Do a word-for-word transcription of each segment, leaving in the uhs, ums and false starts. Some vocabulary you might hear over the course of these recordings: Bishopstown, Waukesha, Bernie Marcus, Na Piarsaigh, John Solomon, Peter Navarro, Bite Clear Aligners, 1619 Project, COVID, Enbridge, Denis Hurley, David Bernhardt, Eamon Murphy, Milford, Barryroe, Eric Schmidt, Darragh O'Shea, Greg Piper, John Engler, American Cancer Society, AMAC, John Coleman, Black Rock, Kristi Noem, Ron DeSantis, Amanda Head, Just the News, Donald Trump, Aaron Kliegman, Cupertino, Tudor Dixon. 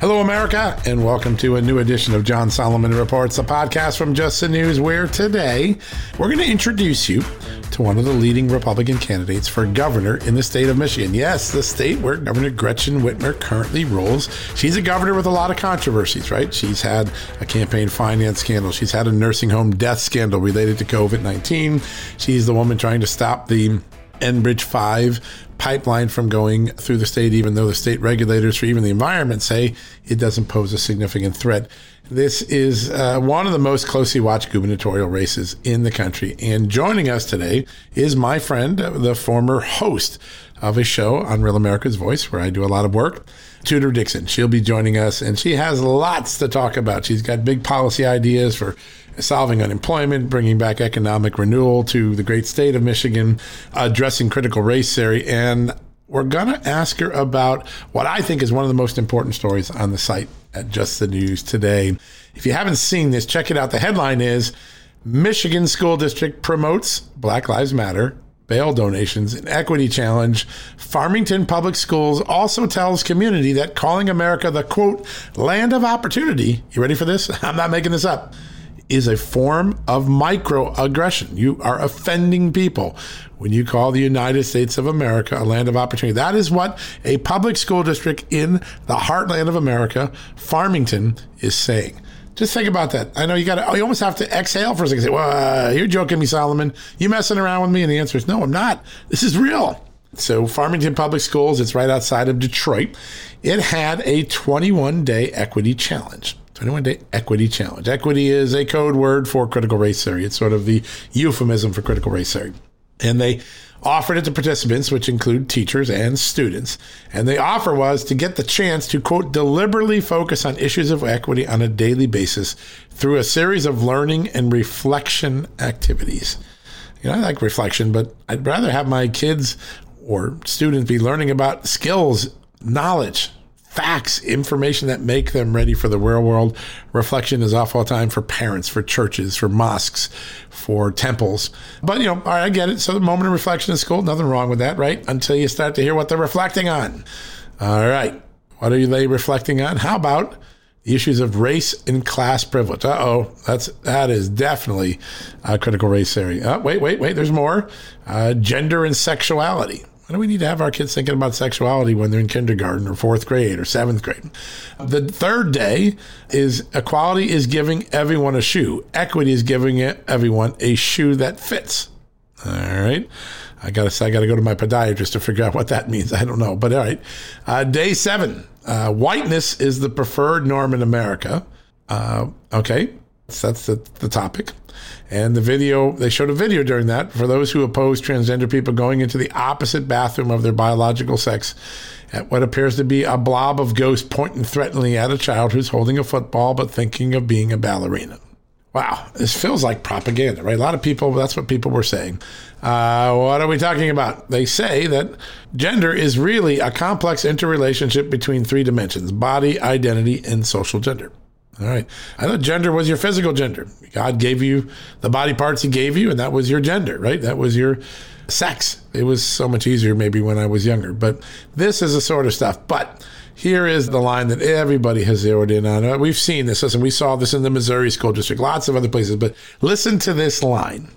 Hello, America, and welcome to a new edition of John Solomon Reports, a podcast from Just the News, where today we're going to introduce you to one of the leading Republican candidates for governor in the state of Michigan. Yes, the state where Governor Gretchen Whitmer currently rules. She's a governor with a lot of controversies, right? She's had a campaign finance scandal. She's had a nursing home death scandal related to covid nineteen. She's the woman trying to stop the Enbridge five pipeline from going through the state, even though the state regulators for even the environment say it doesn't pose a significant threat. This is uh, one of the most closely watched gubernatorial races in the country. And joining us today is my friend, the former host of a show on Real America's Voice, where I do a lot of work, Tudor Dixon. She'll be joining us, and she has lots to talk about. She's got big policy ideas for solving unemployment, bringing back economic renewal to the great state of Michigan, addressing critical race theory. And we're going to ask her about what I think is one of the most important stories on the site at Just the News today. If you haven't seen this, check it out. The headline is, Michigan School District Promotes Black Lives Matter, Bail Donations, and Equity Challenge. Farmington Public Schools also tells community that calling America the, quote, land of opportunity, you ready for this? I'm not making this up, is a form of microaggression. You are offending people when you call the United States of America a land of opportunity. That is what a public school district in the heartland of America, Farmington, is saying. Just think about that. I know you got to, you almost have to exhale for a second. Say, well, uh, you're joking me, Solomon. You messing around with me? And the answer is, no, I'm not. This is real. So Farmington Public Schools, it's right outside of Detroit. It had a twenty-one day equity challenge. twenty-one day equity challenge. Equity is a code word for critical race theory. It's sort of the euphemism for critical race theory. And they offered it to participants, which include teachers and students. And the offer was to get the chance to, quote, deliberately focus on issues of equity on a daily basis through a series of learning and reflection activities. You know, I like reflection, but I'd rather have my kids or students be learning about skills, knowledge, facts, information that make them ready for the real world. Reflection is off all time for parents, for churches, for mosques, for temples. But, you know, all right, I get it. So the moment of reflection in school, nothing wrong with that, right? Until you start to hear what they're reflecting on. All right. What are they reflecting on? How about the issues of race and class privilege? Uh-oh, that's, that is definitely uh, critical race theory. Oh, wait, wait, wait, there's more. Uh, gender and sexuality. Why do we need to have our kids thinking about sexuality when they're in kindergarten or fourth grade or seventh grade? The third day is equality is giving everyone a shoe. Equity is giving everyone a shoe that fits. All right. I gotta, I gotta go to my podiatrist to figure out what that means. I don't know, but all right. Uh, day seven, uh, whiteness is the preferred norm in America. Uh, okay. So that's the, the topic. And the video, they showed a video during that for those who oppose transgender people going into the opposite bathroom of their biological sex at what appears to be a blob of ghosts pointing threateningly at a child who's holding a football but thinking of being a ballerina. Wow, this feels like propaganda, right? A lot of people, that's what people were saying. Uh, what are we talking about? They say that gender is really a complex interrelationship between three dimensions: body, identity, and social gender. All right. I thought gender was your physical gender. God gave you the body parts he gave you, and that was your gender, right? That was your sex. It was so much easier maybe when I was younger. But this is the sort of stuff. But here is the line that everybody has zeroed in on. We've seen this. Listen, we saw this in the Missouri school district, lots of other places. But listen to this line.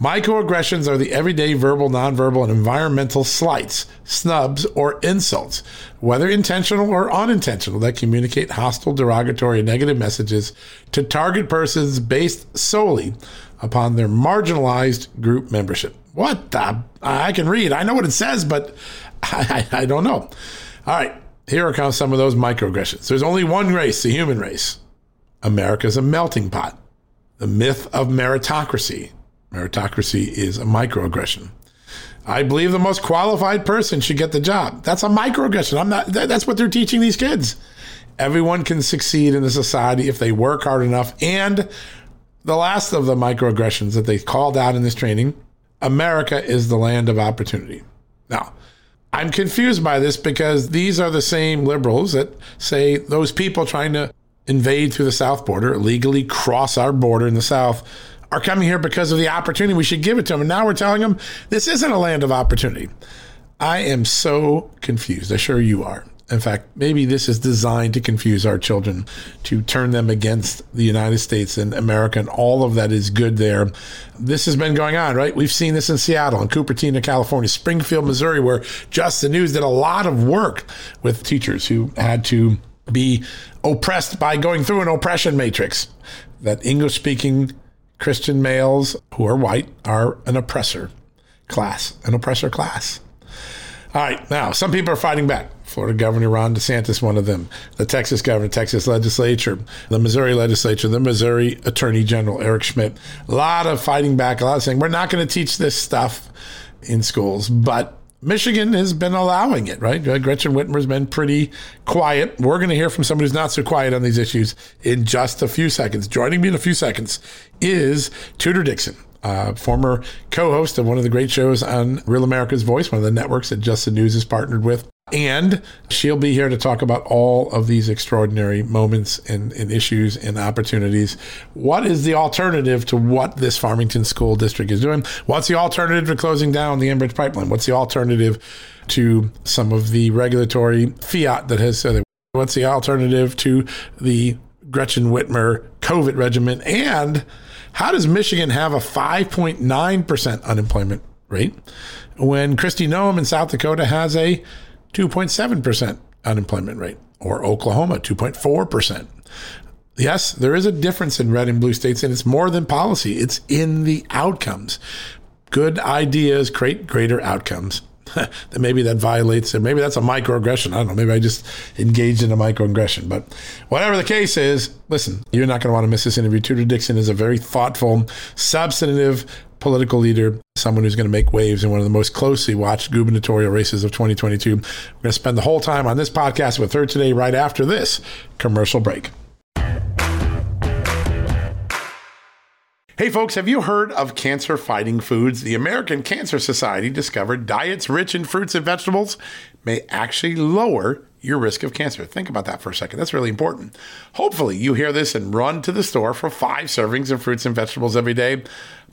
Microaggressions are the everyday verbal, nonverbal, and environmental slights, snubs, or insults, whether intentional or unintentional, that communicate hostile, derogatory, and negative messages to target persons based solely upon their marginalized group membership. What the? I can read. I know what it says, but I, I, I don't know. All right, here are some of those microaggressions. There's only one race, the human race. America's a melting pot. The myth of meritocracy. Meritocracy is a microaggression. I believe the most qualified person should get the job. That's a microaggression. I'm not. That, that's what they're teaching these kids. Everyone can succeed in a society if they work hard enough. And the last of the microaggressions that they called out in this training, America is the land of opportunity. Now, I'm confused by this because these are the same liberals that say those people trying to invade through the south border, illegally cross our border in the south, are coming here because of the opportunity. We should give it to them. And now we're telling them this isn't a land of opportunity. I am so confused. I'm sure you are. In fact, maybe this is designed to confuse our children, to turn them against the United States and America, and all of that is good there. This has been going on, right? We've seen this in Seattle, in Cupertino, California, Springfield, Missouri, where Just the News did a lot of work with teachers who had to be oppressed by going through an oppression matrix, that English-speaking Christian males who are white are an oppressor class, an oppressor class. All right. Now, some people are fighting back. Florida Governor Ron DeSantis, one of them. The Texas governor, Texas legislature, the Missouri legislature, the Missouri Attorney General, Eric Schmidt. A lot of fighting back, a lot of saying, we're not going to teach this stuff in schools. But Michigan has been allowing it, right? Gretchen Whitmer has been pretty quiet. We're going to hear from somebody who's not so quiet on these issues in just a few seconds. Joining me in a few seconds is Tudor Dixon, uh, former co-host of one of the great shows on Real America's Voice, one of the networks that Just the News is partnered with. And she'll be here to talk about all of these extraordinary moments and, and issues and opportunities. What is the alternative to what this Farmington school district is doing? What's the alternative to closing down the Enbridge pipeline? What's the alternative to some of the regulatory fiat that has said it? What's the alternative to the Gretchen Whitmer COVID regimen? And how does Michigan have a five point nine percent unemployment rate when Kristi Noem in South Dakota has a two point seven percent unemployment rate, or Oklahoma, two point four percent. Yes, there is a difference in red and blue states, and it's more than policy. It's in the outcomes. Good ideas create greater outcomes. That maybe that violates, or maybe that's a microaggression. I don't know. Maybe I just engaged in a microaggression. But whatever the case is, listen, you're not going to want to miss this interview. Tudor Dixon is a very thoughtful, substantive political leader, someone who's going to make waves in one of the most closely watched gubernatorial races of twenty twenty-two. We're going to spend the whole time on this podcast with her today, right after this commercial break. Hey folks, have you heard of cancer-fighting foods? The American Cancer Society discovered diets rich in fruits and vegetables may actually lower your risk of cancer. Think about that for a second. That's really important. Hopefully you hear this and run to the store for five servings of fruits and vegetables every day.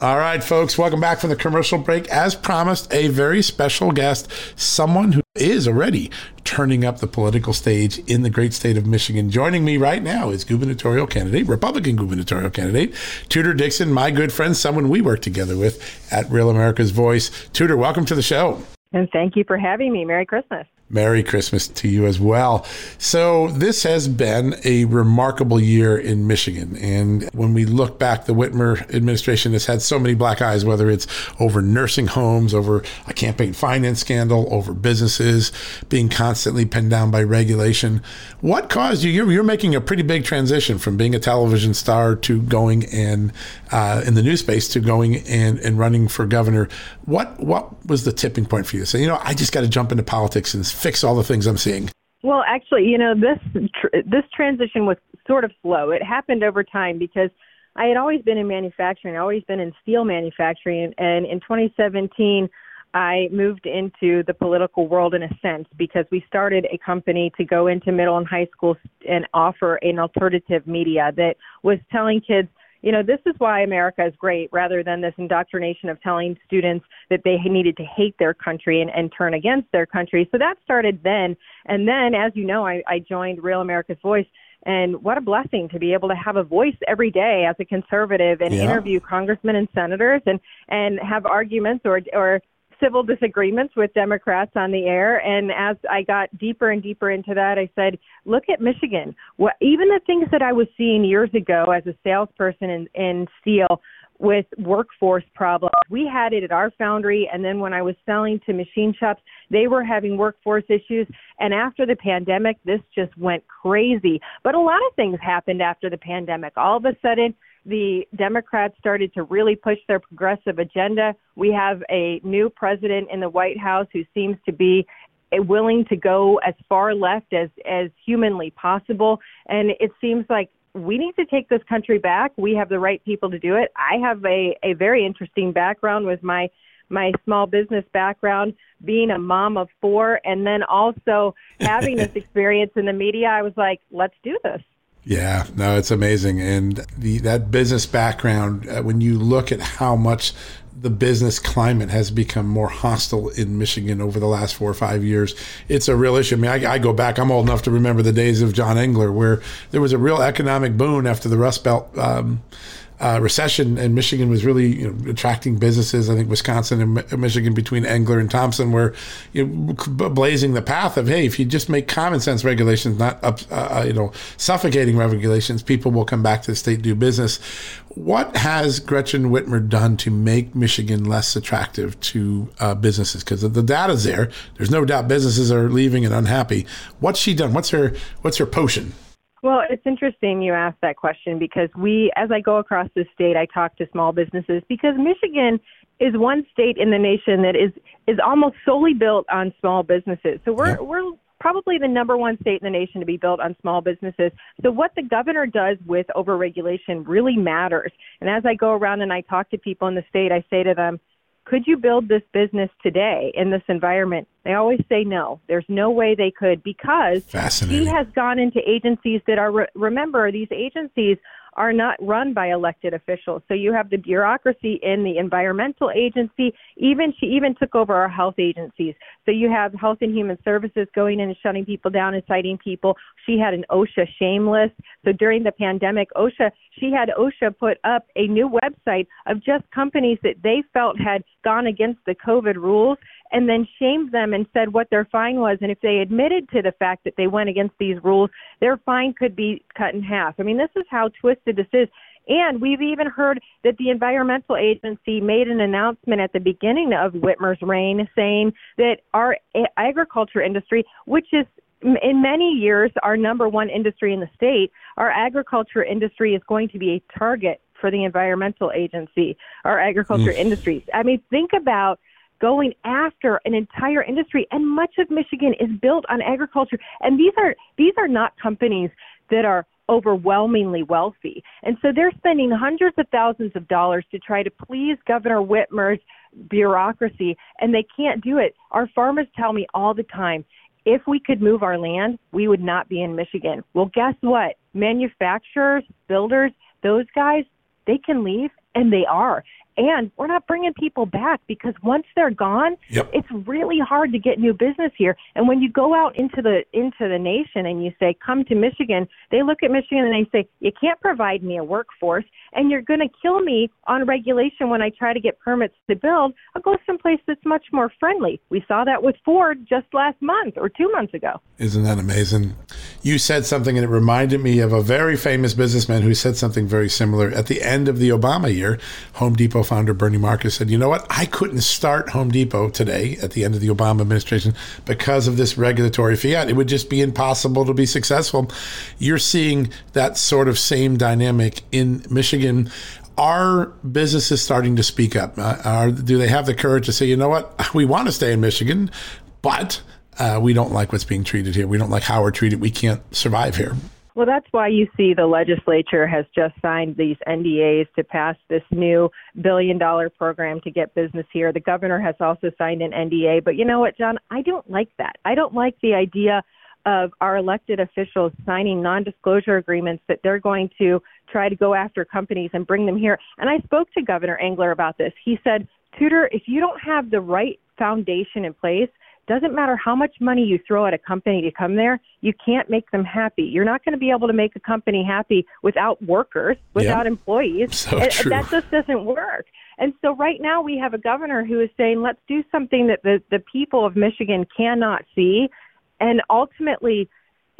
All right, folks, welcome back from the commercial break. As promised, a very special guest, someone who is already turning up the political stage in the great state of Michigan. Joining me right now is gubernatorial candidate, Republican gubernatorial candidate, Tudor Dixon, my good friend, someone we work together with at Real America's Voice. Tudor, welcome to the show. And thank you for having me. Merry Christmas. Merry Christmas to you as well. So this has been a remarkable year in Michigan. And when we look back, the Whitmer administration has had so many black eyes, whether it's over nursing homes, over a campaign finance scandal, over businesses being constantly pinned down by regulation. What caused you? You're, you're making a pretty big transition from being a television star to going and uh, in the news space to going and, and running for governor. What, what was the tipping point for you? So, you know, I just got to jump into politics and fix all the things I'm seeing. Well, actually, you know, this tr- this transition was sort of slow. It happened over time because I had always been in manufacturing, always been in steel manufacturing. And in twenty seventeen, I moved into the political world in a sense because we started a company to go into middle and high school and offer an alternative media that was telling kids, you know, this is why America is great, rather than this indoctrination of telling students that they needed to hate their country and, and turn against their country. So that started then. And then, as you know, I, I joined Real America's Voice. And what a blessing to be able to have a voice every day as a conservative and yeah. interview congressmen and senators and, and have arguments or or civil disagreements with Democrats on the air. And as I got deeper and deeper into that, I said, look at Michigan. What, even the things that I was seeing years ago as a salesperson in, in steel with workforce problems, we had it at our foundry. And then when I was selling to machine shops, they were having workforce issues. And after the pandemic, this just went crazy. But a lot of things happened after the pandemic. All of a sudden, the Democrats started to really push their progressive agenda. We have a new president in the White House who seems to be willing to go as far left as, as humanly possible. And it seems like we need to take this country back. We have the right people to do it. I have a, a very interesting background with my my small business background, being a mom of four, and then also having this experience in the media. I was like, let's do this. Yeah, no, it's amazing. And the, that business background, uh, when you look at how much the business climate has become more hostile in Michigan over the last four or five years, it's a real issue. I mean, I, I go back, I'm old enough to remember the days of John Engler, where there was a real economic boon after the Rust Belt um, uh, recession, and Michigan was really, you know, attracting businesses. I think Wisconsin and Michigan, between Engler and Thompson, were, you know, blazing the path of, hey, if you just make common sense regulations, not up, uh, you know, suffocating regulations, people will come back to the state, do business. What has Gretchen Whitmer done to make Michigan less attractive to uh, businesses? Because the data's there. There's no doubt businesses are leaving and unhappy. What's she done? What's her What's her potion? Well, it's interesting you ask that question because we, as I go across the state, I talk to small businesses because Michigan is one state in the nation that is is almost solely built on small businesses. So we're yeah. we're probably the number one state in the nation to be built on small businesses. So what the governor does with overregulation really matters. And as I go around and I talk to people in the state, I say to them, could you build this business today in this environment? They always say no. There's no way they could, because he has gone into agencies that are, remember, these agencies are not run by elected officials. So you have the bureaucracy in the environmental agency. Even she even took over our health agencies. So you have Health and Human Services going in and shutting people down and citing people. She had an OSHA shame list. So during the pandemic, OSHA, she had OSHA put up a new website of just companies that they felt had gone against the COVID rules, and then shamed them and said what their fine was. And if they admitted to the fact that they went against these rules, their fine could be cut in half. I mean, this is how twisted this is. And we've even heard that the environmental agency made an announcement at the beginning of Whitmer's reign saying that our agriculture industry, which is in many years our number one industry in the state, our agriculture industry is going to be a target for the environmental agency, our agriculture mm. industries. I mean, think about going after an entire industry, and much of Michigan is built on agriculture. And these are these are not companies that are overwhelmingly wealthy. And so they're spending hundreds of thousands of dollars to try to please Governor Whitmer's bureaucracy, and they can't do it. Our farmers tell me all the time, if we could move our land, we would not be in Michigan. Well, guess what? Manufacturers, builders, those guys, they can leave, and they are. And we're not bringing people back, because once they're gone, yep. it's really hard to get new business here. And when you go out into the into the nation and you say, come to Michigan, they look at Michigan and they say, you can't provide me a workforce, and you're going to kill me on regulation when I try to get permits to build. I'll go someplace that's much more friendly. We saw that with Ford just last month or two months ago. Isn't that amazing? You said something, and it reminded me of a very famous businessman who said something very similar. At the end of the Obama year, Home Depot founder Bernie Marcus said, you know what, I couldn't start Home Depot today at the end of the Obama administration because of this regulatory fiat. It would just be impossible to be successful. You're seeing that sort of same dynamic in Michigan. Are businesses starting to speak up? Uh, are, do they have the courage to say, you know what, we want to stay in Michigan, but uh, we don't like what's being treated here. We don't like how we're treated. We can't survive here. Well, that's why you see the legislature has just signed these N D As to pass this new billion dollar program to get business here. The governor has also signed an N D A. But you know what, John? I don't like that. I don't like the idea of our elected officials signing non-disclosure agreements that they're going to try to go after companies and bring them here. And I spoke to Governor Engler about this. He said, Tudor, if you don't have the right foundation in place, doesn't matter how much money you throw at a company to come there, you can't make them happy. You're not going to be able to make a company happy without workers, without yeah. employees. So and, true. That just doesn't work. And so right now we have a governor who is saying, let's do something that the, the people of Michigan cannot see. And ultimately,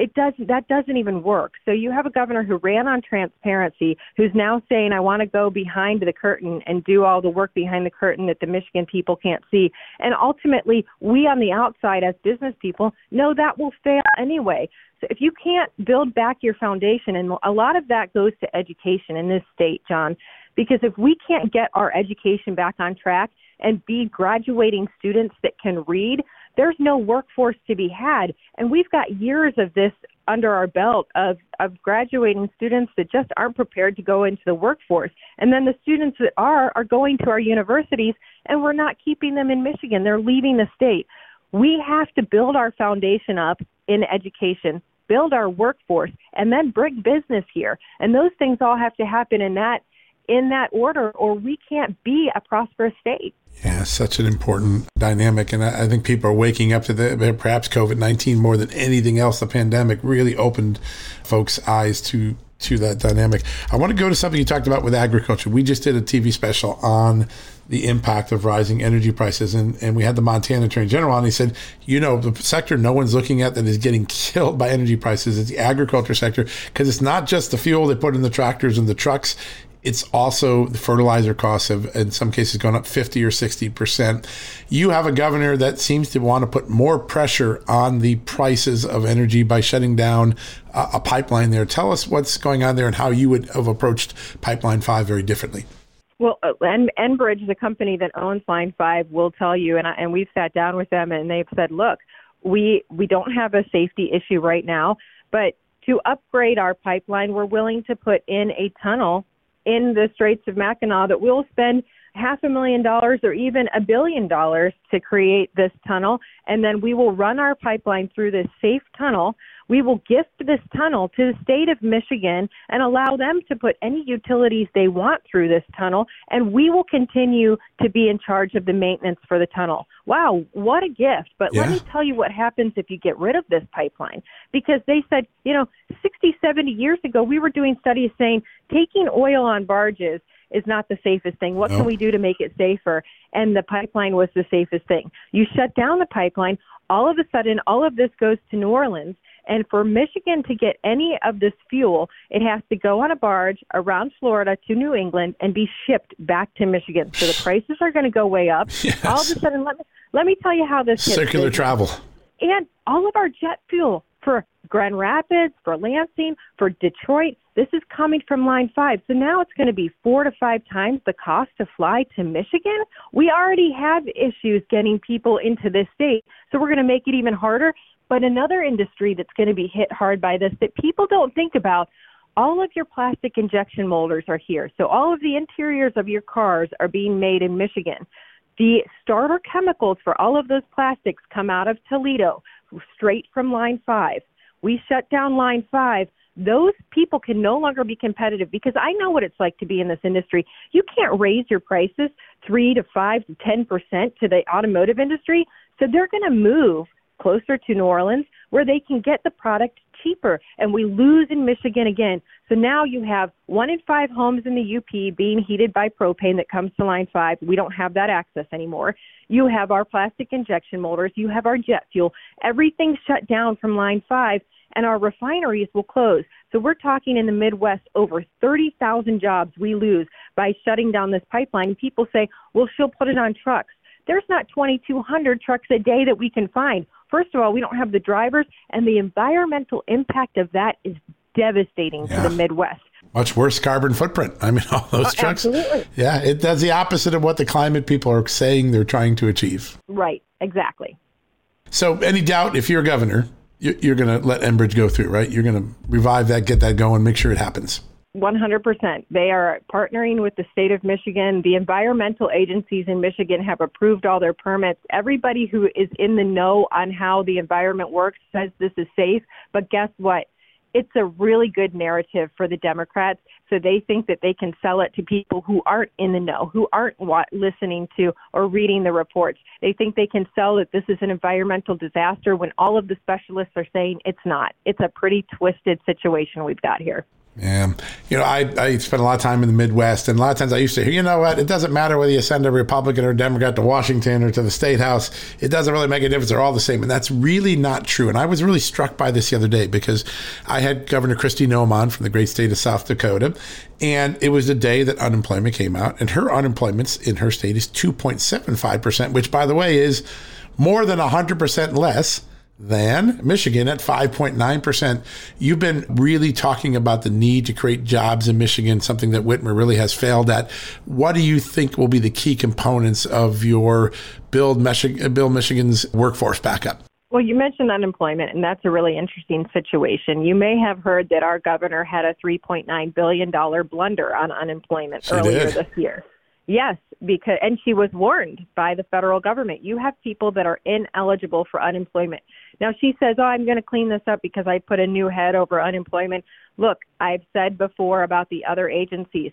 it doesn't, that doesn't even work. So you have a governor who ran on transparency, who's now saying, I want to go behind the curtain and do all the work behind the curtain that the Michigan people can't see. And ultimately, we on the outside as business people know that will fail anyway. So if you can't build back your foundation, and a lot of that goes to education in this state, John, because if we can't get our education back on track and be graduating students that can read, there's no workforce to be had. And we've got years of this under our belt of, of graduating students that just aren't prepared to go into the workforce. And then the students that are, are going to our universities, and we're not keeping them in Michigan. They're leaving the state. We have to build our foundation up in education, build our workforce, and then bring business here. And those things all have to happen in that in that order, or we can't be a prosperous state. Yeah, such an important dynamic. And I think people are waking up to the, perhaps COVID nineteen more than anything else. The pandemic really opened folks' eyes to to that dynamic. I want to go to something you talked about with agriculture. We just did a T V special on the impact of rising energy prices. And, and we had the Montana Attorney General on. He said, you know, the sector no one's looking at that is getting killed by energy prices is the agriculture sector, because it's not just the fuel they put in the tractors and the trucks. It's also the fertilizer costs have, in some cases, gone up fifty or sixty percent. You have a governor that seems to want to put more pressure on the prices of energy by shutting down a, a pipeline there. Tell us what's going on there and how you would have approached Pipeline five very differently. Well, and Enbridge, the company that owns Line five, will tell you, and, I, and we've sat down with them, and they've said, look, we we don't have a safety issue right now, but to upgrade our pipeline, we're willing to put in a tunnel in the Straits of Mackinac that we'll spend half a million dollars or even a billion dollars to create this tunnel, and then we will run our pipeline through this safe tunnel. We will gift this tunnel to the state of Michigan and allow them to put any utilities they want through this tunnel, and we will continue to be in charge of the maintenance for the tunnel. Wow, what a gift. But yeah. let me tell you what happens if you get rid of this pipeline, because they said, you know, sixty, seventy years ago, we were doing studies saying taking oil on barges is not the safest thing. What nope. can we do to make it safer? And the pipeline was the safest thing. You shut down the pipeline, all of a sudden, all of this goes to New Orleans. And for Michigan to get any of this fuel, it has to go on a barge around Florida to New England and be shipped back to Michigan. So the prices are going to go way up. Yes. All of a sudden, let me, let me tell you how this hits. Circular travel. And all of our jet fuel for Grand Rapids, for Lansing, for Detroit, this is coming from Line five. So now it's going to be four to five times the cost to fly to Michigan. We already have issues getting people into this state, so we're going to make it even harder. But another industry that's going to be hit hard by this that people don't think about, all of your plastic injection molders are here. So all of the interiors of your cars are being made in Michigan. The starter chemicals for all of those plastics come out of Toledo, straight from Line five. We shut down Line five. Those people can no longer be competitive, because I know what it's like to be in this industry. You can't raise your prices three to five to ten percent to the automotive industry. So they're going to move closer to New Orleans where they can get the product cheaper, and we lose in Michigan again. So now you have one in five homes in the U P being heated by propane that comes to Line five. We don't have that access anymore. You have our plastic injection molders. You have our jet fuel. Everything shut down from Line five, and our refineries will close. So we're talking in the Midwest, over thirty thousand jobs we lose by shutting down this pipeline. People say, well, she'll put it on trucks. There's not twenty-two hundred trucks a day that we can find. First of all, we don't have the drivers, and the environmental impact of that is devastating yeah. to the Midwest. Much worse carbon footprint. I mean, all those oh, trucks. Absolutely. Yeah, it does the opposite of what the climate people are saying they're trying to achieve. Right, exactly. So any doubt, if you're governor, you're going to let Enbridge go through, right? You're going to revive that, get that going, make sure it happens. one hundred percent. They are partnering with the state of Michigan. The environmental agencies in Michigan have approved all their permits. Everybody who is in the know on how the environment works says this is safe. But guess what? It's a really good narrative for the Democrats. So they think that they can sell it to people who aren't in the know, who aren't listening to or reading the reports. They think they can sell that this is an environmental disaster when all of the specialists are saying it's not. It's a pretty twisted situation we've got here. Yeah. You know, I, I spent a lot of time in the Midwest, and a lot of times I used to hear, you know what, it doesn't matter whether you send a Republican or a Democrat to Washington or to the State House. It doesn't really make a difference. They're all the same. And that's really not true. And I was really struck by this the other day, because I had Governor Kristi Noem on from the great state of South Dakota. And it was the day that unemployment came out. And her unemployment in her state is two point seven five percent, which, by the way, is more than one hundred percent less than Michigan at five point nine percent. You've been really talking about the need to create jobs in Michigan, something that Whitmer really has failed at. What do you think will be the key components of your Build, Michi- Build Michigan's workforce back up? Well, you mentioned unemployment, and that's a really interesting situation. You may have heard that our governor had a three point nine billion dollars blunder on unemployment she earlier did. this year. Yes, because and she was warned by the federal government. You have people that are ineligible for unemployment. Now she says, oh, I'm going to clean this up because I put a new head over unemployment. Look, I've said before about the other agencies.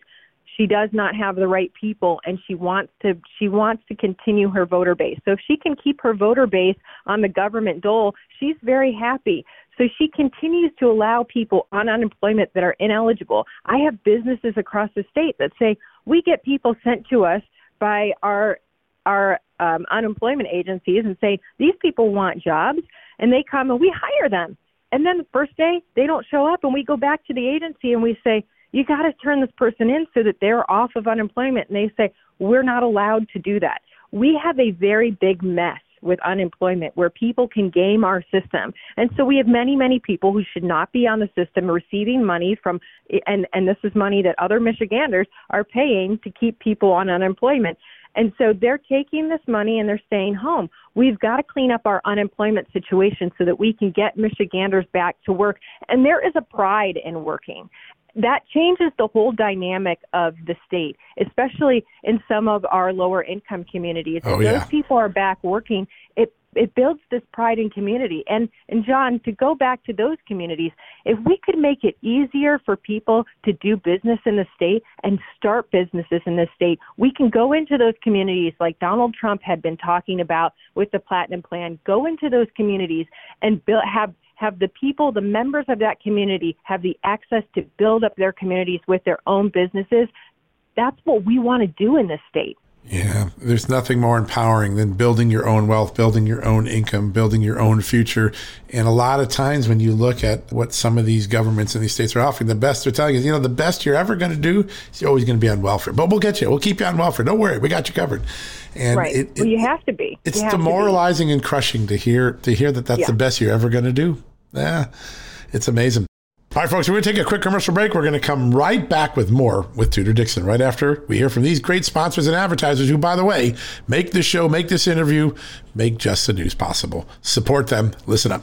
She does not have the right people, and she wants to she wants to continue her voter base. So if she can keep her voter base on the government dole, she's very happy. So she continues to allow people on unemployment that are ineligible. I have businesses across the state that say, we get people sent to us by our our um, unemployment agencies and say, these people want jobs, and they come and we hire them. And then the first day, they don't show up, and we go back to the agency and we say, you got to turn this person in so that they're off of unemployment. And they say, we're not allowed to do that. We have a very big mess with unemployment where people can game our system. And so we have many, many people who should not be on the system receiving money from, and, and this is money that other Michiganders are paying to keep people on unemployment. And so they're taking this money and they're staying home. We've got to clean up our unemployment situation so that we can get Michiganders back to work. And there is a pride in working. that changes the whole dynamic of the state, especially in some of our lower income communities. Oh, if yeah. those people are back working, it it builds this pride in community. And, and John, to go back to those communities, if we could make it easier for people to do business in the state and start businesses in the state, we can go into those communities like Donald Trump had been talking about with the Platinum Plan, go into those communities and build, have have the people, the members of that community, have the access to build up their communities with their own businesses. That's what we want to do in this state. Yeah, there's nothing more empowering than building your own wealth, building your own income, building your own future. And a lot of times when you look at what some of these governments in these states are offering, the best they're telling you is, you know, the best you're ever going to do is always going to be on welfare. But we'll get you. We'll keep you on welfare. Don't worry. We got you covered. And right. it, it, well, you have to be. It's demoralizing be. and crushing to hear to hear that that's yeah. the best you're ever going to do. Yeah, it's amazing. All right, folks, we're going to take a quick commercial break. We're going to come right back with more with Tudor Dixon right after we hear from these great sponsors and advertisers who, by the way, make this show, make this interview, make Just the News possible. Support them. Listen up.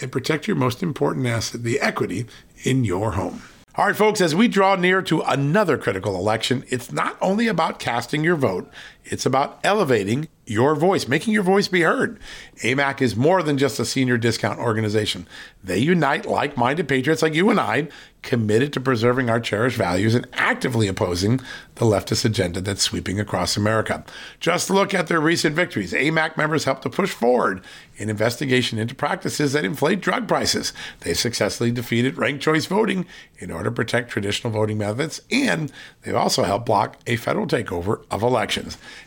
and protect your most important asset, the equity in your home. All right, folks, as we draw near to another critical election, it's not only about casting your vote, it's about elevating your voice, making your voice be heard. A M A C is more than just a senior discount organization. They unite like-minded patriots like you and I, committed to preserving our cherished values and actively opposing the leftist agenda that's sweeping across America. Just look at their recent victories. A M A C members helped to push forward an investigation into practices that inflate drug prices. They successfully defeated ranked choice voting in order to protect traditional voting methods, and they've also helped block a federal takeover of elections.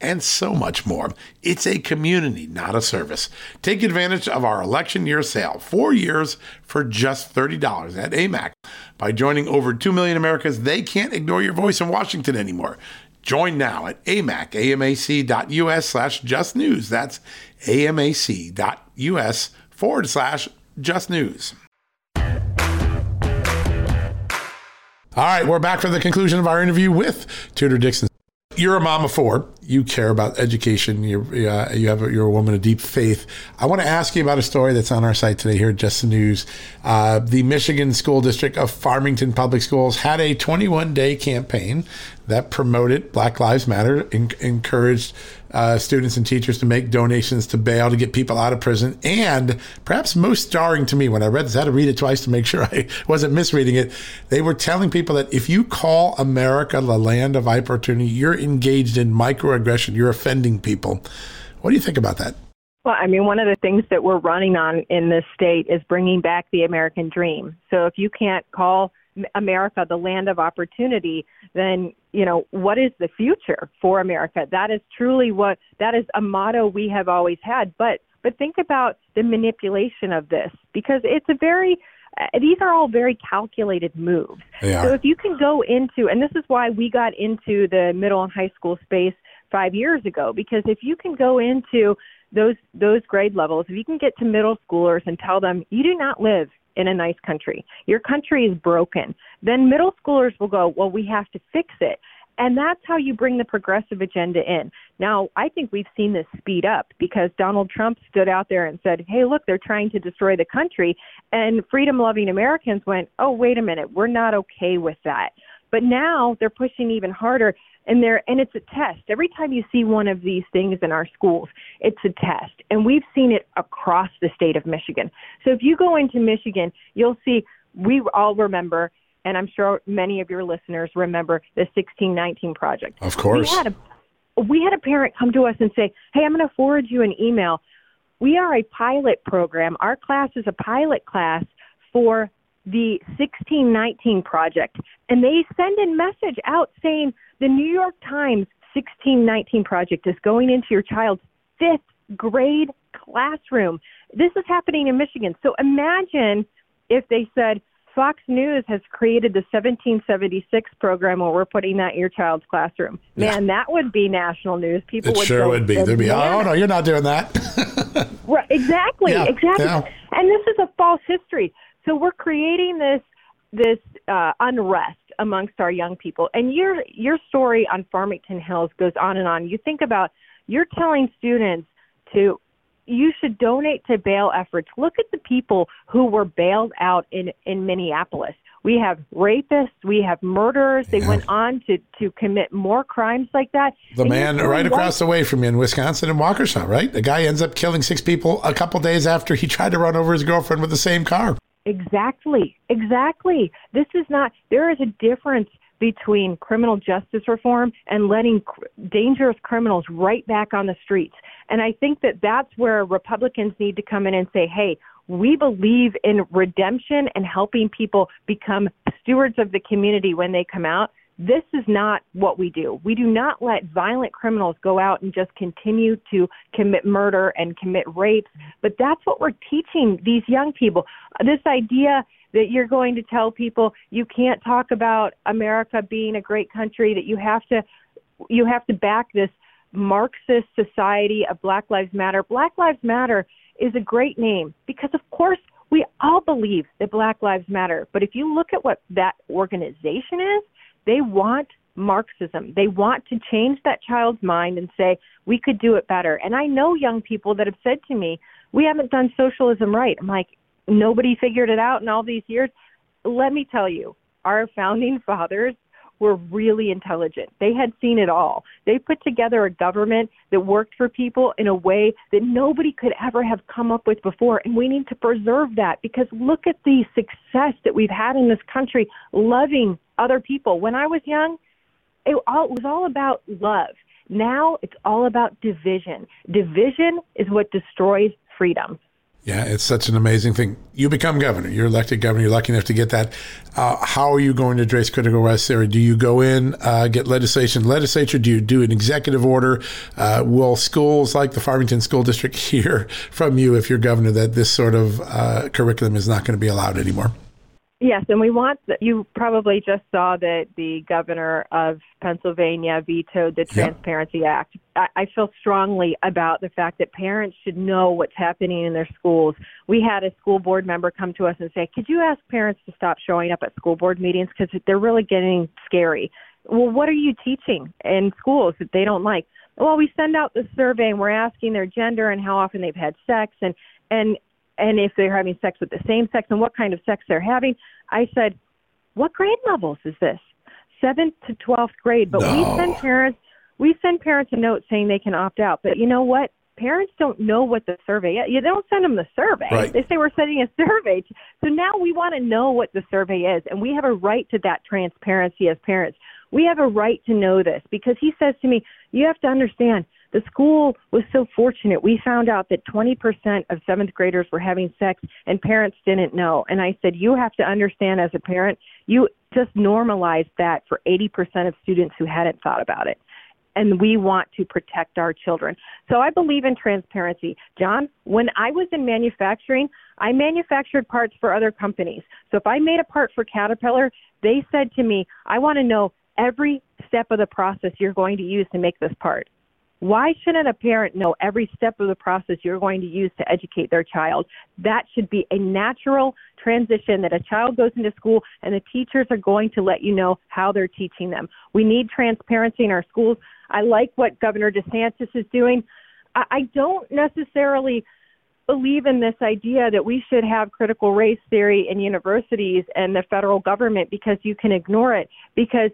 and so much more. It's a community, not a service. Take advantage of our election year sale, four years for just thirty dollars at A M A C. By joining over two million Americans, they can't ignore your voice in Washington anymore. Join now at A M A C, A M A C dot U S slash Just News. That's A M A C dot U S forward slash Just News. All right, we're back for the conclusion of our interview with Tudor Dixon. You're a mom of four. You care about education. You're, uh, you have a, you're a woman of deep faith. I want to ask you about a story that's on our site today here at Just the News. Uh, the Michigan School District of Farmington Public Schools had a twenty-one day campaign that promoted Black Lives Matter, in, encouraged uh, students and teachers to make donations to bail to get people out of prison. And perhaps most jarring to me when I read this, I had to read it twice to make sure I wasn't misreading it. They were telling people that if you call America the land of opportunity, you're in engaged in microaggression, you're offending people. What do you think about that? Well, I mean, one of the things that we're running on in this state is bringing back the American dream. So if you can't call America the land of opportunity, then, you know, what is the future for America? That is truly what, that is a motto we have always had. But, but think about the manipulation of this, because it's a very These are all very calculated moves. So if you can go into, and this is why we got into the middle and high school space five years ago, because if you can go into those those grade levels, if you can get to middle schoolers and tell them, you do not live in a nice country. Your country is broken. Then middle schoolers will go, well, we have to fix it. And that's how you bring the progressive agenda in. Now, I think we've seen this speed up because Donald Trump stood out there and said, hey, look, they're trying to destroy the country. And freedom-loving Americans went, oh, wait a minute, we're not okay with that. But now they're pushing even harder, and they're and it's a test. Every time you see one of these things in our schools, it's a test. And we've seen it across the state of Michigan. So if you go into Michigan, you'll see we all remember, and I'm sure many of your listeners remember, the sixteen nineteen Project. Of course. We had a, we had a parent come to us and say, hey, I'm going to forward you an email. We are a pilot program. Our class is a pilot class for the sixteen nineteen Project, and they send a message out saying the New York Times sixteen nineteen Project is going into your child's fifth grade classroom. This is happening in Michigan. So imagine if they said, Fox News has created the seventeen seventy-six program where we're putting that in your child's classroom. Man, yeah. That would be national news. People it would sure go, would be. They'd be, oh, no, you're not doing that. Right, exactly, yeah, exactly. Yeah. And this is a false history. So we're creating this this uh, unrest amongst our young people. And your your story on Farmington Hills goes on and on. You think about, you're telling students to, you should donate to bail efforts. Look at the people who were bailed out in, in Minneapolis. We have rapists. We have murderers. They yeah. went on to, to commit more crimes like that. The and man right across what? the way from you in Wisconsin in Waukesha, right? The guy ends up killing six people a couple days after he tried to run over his girlfriend with the same car. Exactly. Exactly. This is not, there is a difference between criminal justice reform and letting cr- dangerous criminals right back on the streets. And I think that that's where Republicans need to come in and say, hey, we believe in redemption and helping people become stewards of the community when they come out. This is not what we do. We do not let violent criminals go out and just continue to commit murder and commit rapes. But that's what we're teaching these young people. This idea that you're going to tell people you can't talk about America being a great country, that you have to you have to back this Marxist society of Black Lives Matter. Black Lives Matter is a great name because, of course, we all believe that Black Lives Matter. But if you look at what that organization is, they want Marxism. They want to change that child's mind and say, we could do it better. And I know young people that have said to me, we haven't done socialism right. I'm like, nobody figured it out in all these years. Let me tell you, our founding fathers were really intelligent. They had seen it all. They put together a government that worked for people in a way that nobody could ever have come up with before. And we need to preserve that because look at the success that we've had in this country, loving other people. When I was young, it, all, it was all about love. Now it's all about division. Division is what destroys freedom. Yeah, it's such an amazing thing. You become governor. You're elected governor. You're lucky enough to get that. Uh, how are you going to address critical race theory? Do you go in, uh, get legislation, legislature? Do you do an executive order? Uh, will schools like the Farmington School District hear from you if you're governor that this sort of uh, curriculum is not going to be allowed anymore? Yes, and we want, the, you probably just saw that the governor of Pennsylvania vetoed the Transparency yeah. Act. I, I feel strongly about the fact that parents should know what's happening in their schools. We had a school board member come to us and say, could you ask parents to stop showing up at school board meetings because they're really getting scary? Well, what are you teaching in schools that they don't like? Well, we send out the survey and we're asking their gender and how often they've had sex and, and, and if they're having sex with the same sex and what kind of sex they're having. I said, what grade levels is this? Seventh to twelfth grade. But no. we send parents we send parents a note saying they can opt out. But you know what? Parents don't know what the survey is. You don't send them the survey. Right. They say we're sending a survey. So now we want to know what the survey is. And we have a right to that transparency as parents. We have a right to know this because he says to me, you have to understand, the school was so fortunate. We found out that twenty percent of seventh graders were having sex and parents didn't know. And I said, you have to understand as a parent, you just normalized that for eighty percent of students who hadn't thought about it. And we want to protect our children. So I believe in transparency. John, when I was in manufacturing, I manufactured parts for other companies. So if I made a part for Caterpillar, they said to me, I want to know every step of the process you're going to use to make this part. Why shouldn't a parent know every step of the process you're going to use to educate their child? That should be a natural transition, that a child goes into school and the teachers are going to let you know how they're teaching them. We need transparency in our schools. I like what Governor DeSantis is doing. I don't necessarily believe in this idea that we should have critical race theory in universities and the federal government because you can ignore it, because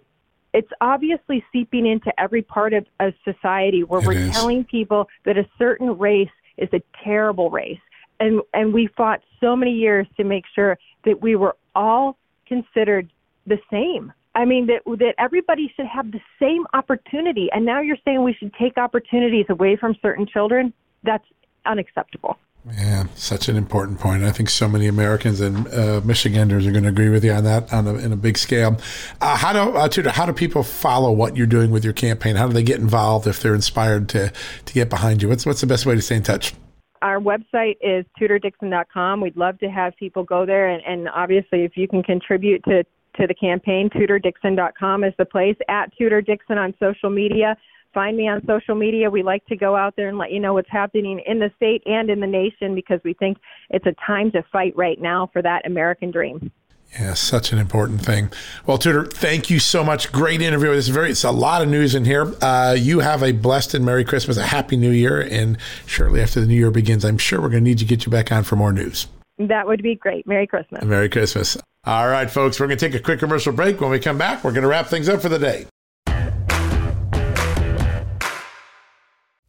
it's obviously seeping into every part of a society where it we're is. telling people that a certain race is a terrible race. And and we fought so many years to make sure that we were all considered the same. I mean, that that everybody should have the same opportunity. And now you're saying we should take opportunities away from certain children? That's unacceptable. Yeah, such an important point. I think so many Americans and uh, Michiganders are going to agree with you on that on a, in a big scale. Uh, how do uh, Tudor, how do people follow what you're doing with your campaign? How do they get involved if they're inspired to to get behind you? What's what's the best way to stay in touch? Our website is Tudor Dixon dot com. We'd love to have people go there, and, and obviously, if you can contribute to to the campaign, Tudor Dixon dot com is the place. At Tudor Dixon on social media. Find me on social media. We like to go out there and let you know what's happening in the state and in the nation, because we think it's a time to fight right now for that American dream. Yeah, such an important thing. Well, Tudor, thank you so much. Great interview. It's very, it's a lot of news in here. Uh, you have a blessed and Merry Christmas, a Happy New Year, and shortly after the New Year begins, I'm sure we're going to need to get you back on for more news. That would be great. Merry Christmas. Merry Christmas. All right, folks, we're going to take a quick commercial break. When we come back, we're going to wrap things up for the day.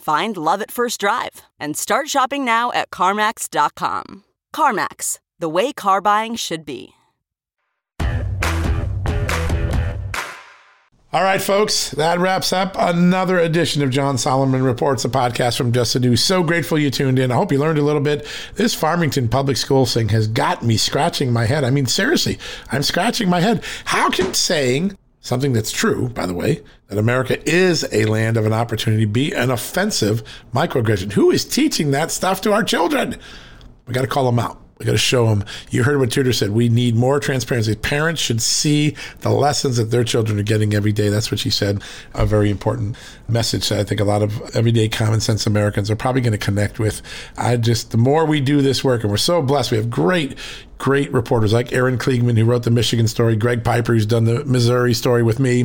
Find love at first drive and start shopping now at CarMax dot com. CarMax, the way car buying should be. All right, folks, that wraps up another edition of John Solomon Reports, a podcast from Just the News. So grateful you tuned in. I hope you learned a little bit. This Farmington Public Schools thing has got me scratching my head. I mean, seriously, I'm scratching my head. How can saying something that's true, by the way, that America is a land of an opportunity, be an offensive microaggression? Who is teaching that stuff to our children? We got to call them out. We got to show them. You heard what Tudor said. We need more transparency. Parents should see the lessons that their children are getting every day. That's what she said. A very important message that I think a lot of everyday common sense Americans are probably going to connect with. I just, the more we do this work, and we're so blessed. We have great, great reporters like Aaron Kliegman, who wrote the Michigan story, Greg Piper, who's done the Missouri story with me.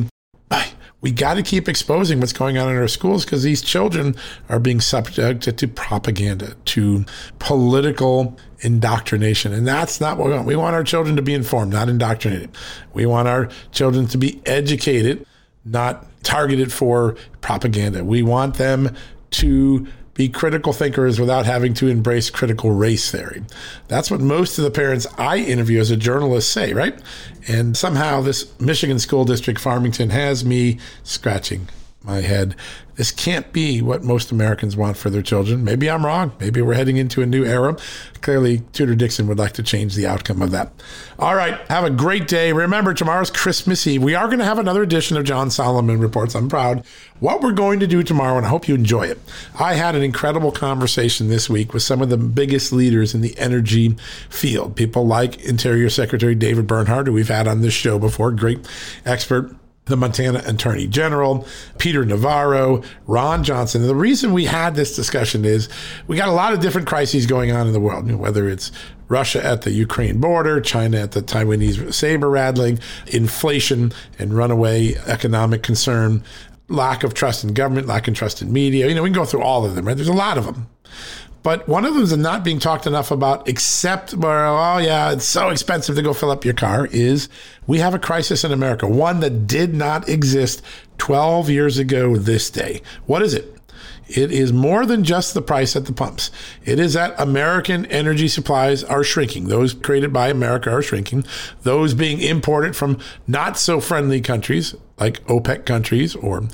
We got to keep exposing what's going on in our schools, because these children are being subjected to propaganda, to political indoctrination. And that's not what we want. We want our children to be informed, not indoctrinated. We want our children to be educated, not targeted for propaganda. We want them to be critical thinkers without having to embrace critical race theory. That's what most of the parents I interview as a journalist say, right? And somehow this Michigan school district, Farmington, has me scratching my head. This can't be what most Americans want for their children. Maybe I'm wrong. Maybe we're heading into a new era. Clearly, Tudor Dixon would like to change the outcome of that. All right. Have a great day. Remember, tomorrow's Christmas Eve. We are going to have another edition of John Solomon Reports. I'm proud what we're going to do tomorrow, and I hope you enjoy it. I had an incredible conversation this week with some of the biggest leaders in the energy field. People like Interior Secretary David Bernhardt, who we've had on this show before, great expert. The Montana Attorney General, Peter Navarro, Ron Johnson. And the reason we had this discussion is we got a lot of different crises going on in the world, whether it's Russia at the Ukraine border, China at the Taiwanese saber rattling, inflation and runaway economic concern, lack of trust in government, lack of trust in media. You know, we can go through all of them, right? There's a lot of them. But one of them is not being talked enough about, except, well, oh yeah, it's so expensive to go fill up your car, is we have a crisis in America, one that did not exist twelve years ago this day. What is it? It is more than just the price at the pumps. It is that American energy supplies are shrinking. Those created by America are shrinking. Those being imported from not so friendly countries like OPEC countries or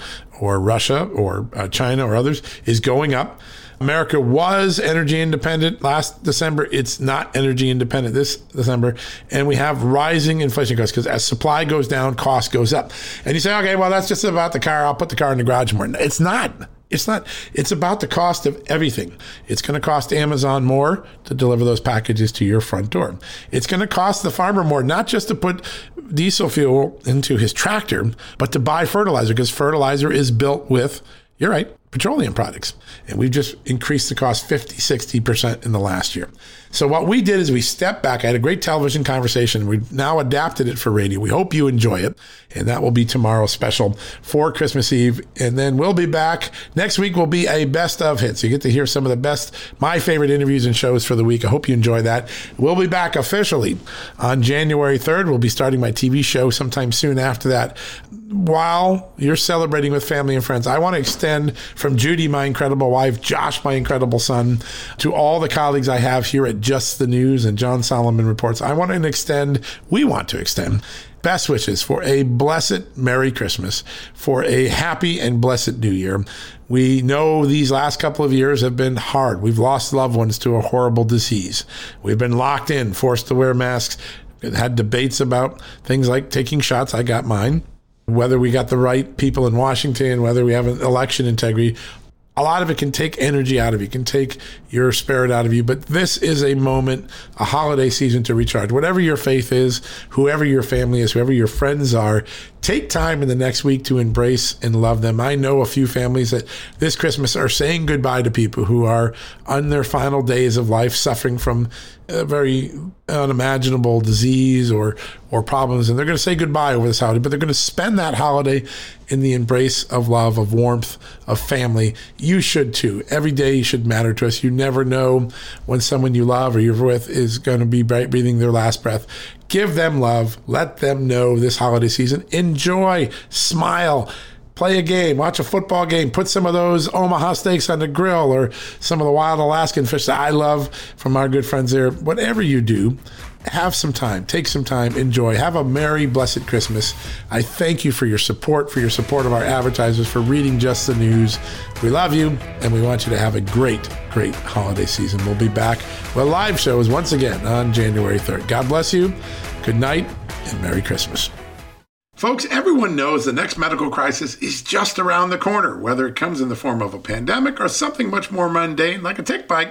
or Russia or uh, China or others is going up. America was energy independent last December. It's not energy independent this December. And we have rising inflation costs because as supply goes down, cost goes up. And you say, okay, well, that's just about the car. I'll put the car in the garage more. It's not. It's not. It's about the cost of everything. It's going to cost Amazon more to deliver those packages to your front door. It's going to cost the farmer more, not just to put diesel fuel into his tractor, but to buy fertilizer, because fertilizer is built with, you're right, petroleum products. And we've just increased the cost fifty, sixty percent in the last year. So what we did is we stepped back. I had a great television conversation. We've now adapted it for radio. We hope you enjoy it. And that will be tomorrow's special for Christmas Eve. And then we'll be back. Next week will be a best of hit. So you get to hear some of the best, my favorite interviews and shows for the week. I hope you enjoy that. We'll be back officially on January third. We'll be starting my T V show sometime soon after that. While you're celebrating with family and friends, I want to extend from Judy, my incredible wife, Josh, my incredible son, to all the colleagues I have here at Just the News and John Solomon Reports. I want to extend, we want to extend, best wishes for a blessed Merry Christmas, for a happy and blessed New Year. We know these last couple of years have been hard. We've lost loved ones to a horrible disease. We've been locked in, forced to wear masks, had debates about things like taking shots. I got mine. Whether we got the right people in Washington, whether we have an election integrity, a lot of it can take energy out of you, can take your spirit out of you. But this is a moment, a holiday season to recharge. Whatever your faith is, whoever your family is, whoever your friends are, take time in the next week to embrace and love them. I know a few families that this Christmas are saying goodbye to people who are on their final days of life suffering from a very unimaginable disease or or problems, and they're going to say goodbye over this holiday, but they're going to spend that holiday in the embrace of love, of warmth, of family. You should too. Every day should matter to us. You never know when someone you love or you're with is going to be breathing their last breath. Give them love. Let them know this holiday season. Enjoy. Smile. Play a game. Watch a football game. Put some of those Omaha steaks on the grill or some of the wild Alaskan fish that I love from our good friends there. Whatever you do, have some time. Take some time. Enjoy. Have a merry, blessed Christmas. I thank you for your support, for your support of our advertisers, for reading Just the News. We love you, and we want you to have a great, great holiday season. We'll be back with live shows once again on January third. God bless you. Good night, and Merry Christmas. Folks, everyone knows the next medical crisis is just around the corner, whether it comes in the form of a pandemic or something much more mundane like a tick bite.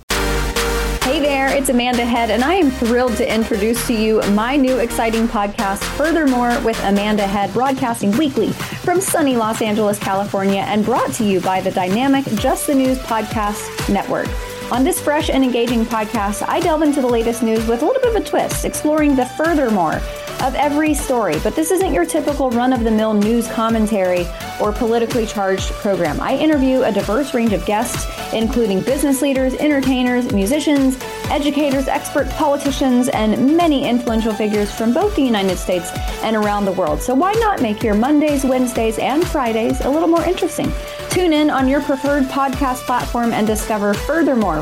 Hey there, it's Amanda Head, and I am thrilled to introduce to you my new exciting podcast, Furthermore with Amanda Head, broadcasting weekly from sunny Los Angeles, California, and brought to you by the dynamic Just the News Podcast Network. On this fresh and engaging podcast, I delve into the latest news with a little bit of a twist, exploring the furthermore of every story. But this isn't your typical run-of-the-mill news commentary or politically charged program. I interview a diverse range of guests, including business leaders, entertainers, musicians, educators, experts, politicians, and many influential figures from both the United States and around the world. So why not make your Mondays, Wednesdays, and Fridays a little more interesting? Tune in on your preferred podcast platform and discover Furthermore